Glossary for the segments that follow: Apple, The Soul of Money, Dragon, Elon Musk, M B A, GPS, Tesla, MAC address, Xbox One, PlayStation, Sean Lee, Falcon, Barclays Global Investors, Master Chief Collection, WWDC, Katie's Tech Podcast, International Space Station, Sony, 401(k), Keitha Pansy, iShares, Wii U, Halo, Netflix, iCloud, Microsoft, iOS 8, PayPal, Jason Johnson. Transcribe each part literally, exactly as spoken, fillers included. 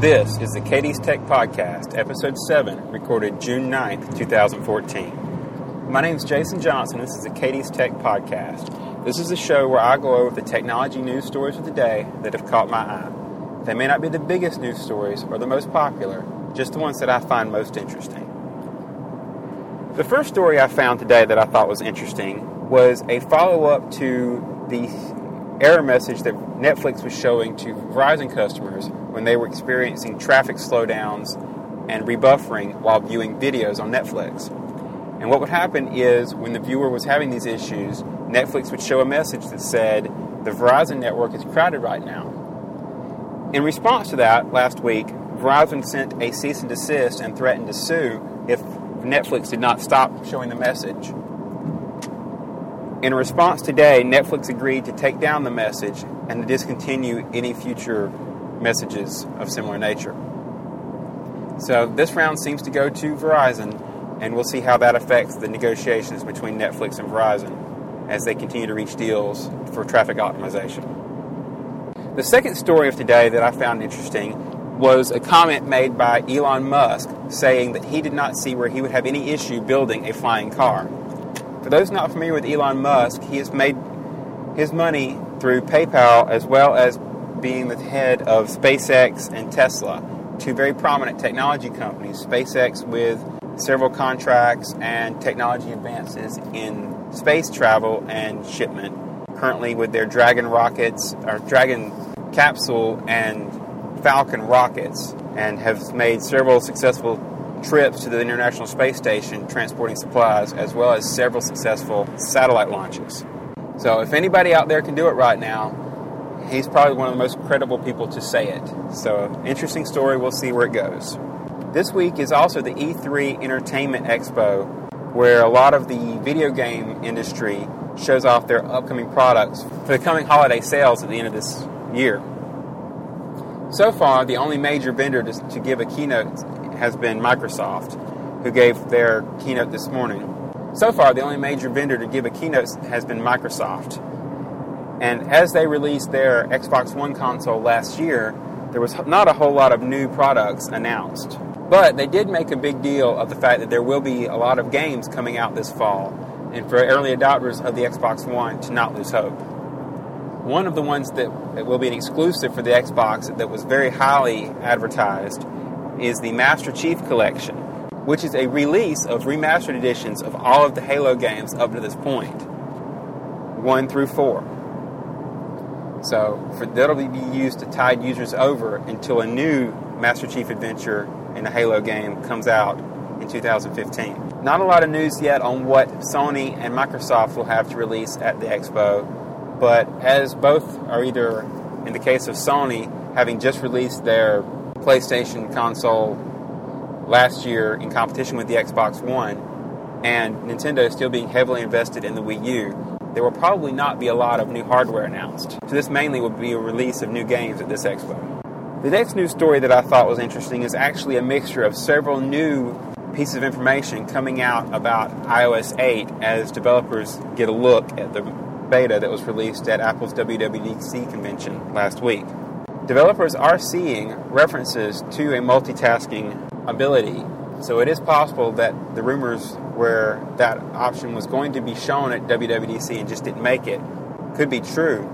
This is the Katie's Tech Podcast, Episode seven, recorded June ninth, twenty fourteen. My name is Jason Johnson. This is the Katie's Tech Podcast. This is a show where I go over the technology news stories of the day that have caught my eye. They may not be the biggest news stories or the most popular, just the ones that I find most interesting. The first story I found today that I thought was interesting was a follow-up to the error message that Netflix was showing to Verizon customers when they were experiencing traffic slowdowns and rebuffering while viewing videos on Netflix. And what would happen is, when the viewer was having these issues, Netflix would show a message that said, "The Verizon network is crowded right now." In response to that, last week, Verizon sent a cease and desist and threatened to sue if Netflix did not stop showing the message. In response today, Netflix agreed to take down the message and to discontinue any future messages of similar nature. So this round seems to go to Verizon, and we'll see how that affects the negotiations between Netflix and Verizon as they continue to reach deals for traffic optimization. The second story of today that I found interesting was a comment made by Elon Musk saying that he did not see where he would have any issue building a flying car. For those not familiar with Elon Musk, he has made his money through PayPal as well as being the head of SpaceX and Tesla, two very prominent technology companies, SpaceX with several contracts and technology advances in space travel and shipment, currently with their Dragon rockets, or Dragon capsule and Falcon rockets, and have made several successful trips to the International Space Station transporting supplies, as well as several successful satellite launches. So if anybody out there can do it right now, he's probably one of the most credible people to say it. So, interesting story. We'll see where it goes. This week is also the E three Entertainment Expo, where a lot of the video game industry shows off their upcoming products for the coming holiday sales at the end of this year. So far, the only major vendor to, to give a keynote has been Microsoft, who gave their keynote this morning. So far, the only major vendor to give a keynote has been Microsoft. And as they released their Xbox One console last year, there was not a whole lot of new products announced. But they did make a big deal of the fact that there will be a lot of games coming out this fall, and for early adopters of the Xbox One to not lose hope. One of the ones that will be an exclusive for the Xbox that was very highly advertised is the Master Chief Collection, which is a release of remastered editions of all of the Halo games up to this point, one through four. So for, that'll be used to tide users over until a new Master Chief Adventure in a Halo game comes out in two thousand fifteen. Not a lot of news yet on what Sony and Microsoft will have to release at the Expo, but as both are either, in the case of Sony, having just released their PlayStation console last year in competition with the Xbox One, and Nintendo still being heavily invested in the Wii U, there will probably not be a lot of new hardware announced. So this mainly will be a release of new games at this expo. The next news story that I thought was interesting is actually a mixture of several new pieces of information coming out about iOS eight as developers get a look at the beta that was released at Apple's W W D C convention last week. Developers are seeing references to a multitasking ability, so it is possible that the rumors where that option was going to be shown at W W D C and just didn't make it could be true.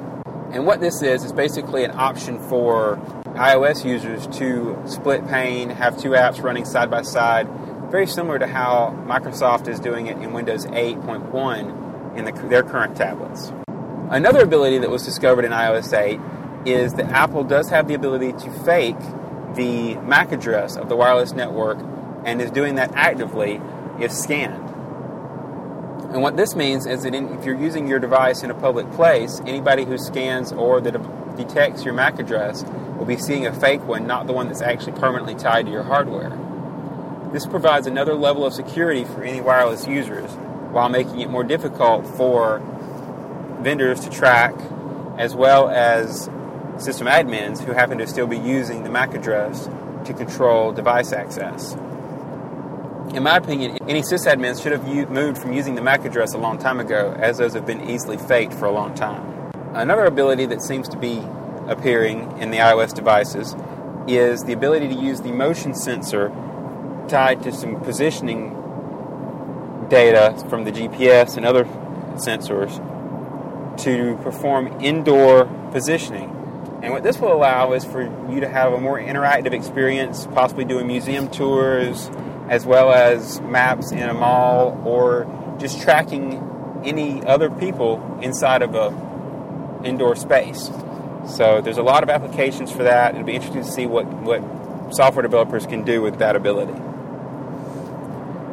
And what this is is basically an option for iOS users to split pane, have two apps running side by side, very similar to how Microsoft is doing it in Windows eight point one in the, their current tablets. Another ability that was discovered in iOS eight is that Apple does have the ability to fake the M A C address of the wireless network, and is doing that actively if scanned. And what this means is that in, if you're using your device in a public place, anybody who scans or that de- detects your M A C address will be seeing a fake one, not the one that's actually permanently tied to your hardware. This provides another level of security for any wireless users, while making it more difficult for vendors to track, as well as system admins who happen to still be using the M A C address to control device access. In my opinion, any sysadmins should have u- moved from using the M A C address a long time ago, as those have been easily faked for a long time. Another ability that seems to be appearing in the iOS devices is the ability to use the motion sensor tied to some positioning data from the G P S and other sensors to perform indoor positioning. And what this will allow is for you to have a more interactive experience, possibly doing museum tours, as well as maps in a mall, or just tracking any other people inside of an indoor space. So there's a lot of applications for that. It'll be interesting to see what, what software developers can do with that ability.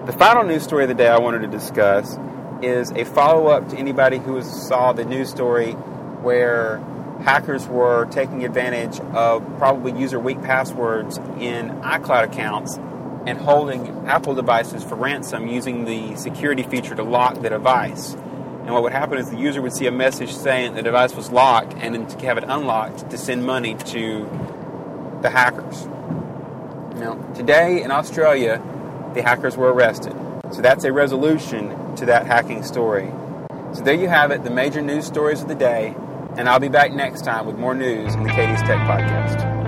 The final news story of the day I wanted to discuss is a follow-up to anybody who saw the news story where hackers were taking advantage of probably user-weak passwords in iCloud accounts and holding Apple devices for ransom using the security feature to lock the device. And what would happen is the user would see a message saying the device was locked, and then to have it unlocked to send money to the hackers. Now, today in Australia, the hackers were arrested. So that's a resolution to that hacking story. So there you have it, the major news stories of the day, and I'll be back next time with more news in the Katie's Tech Podcast.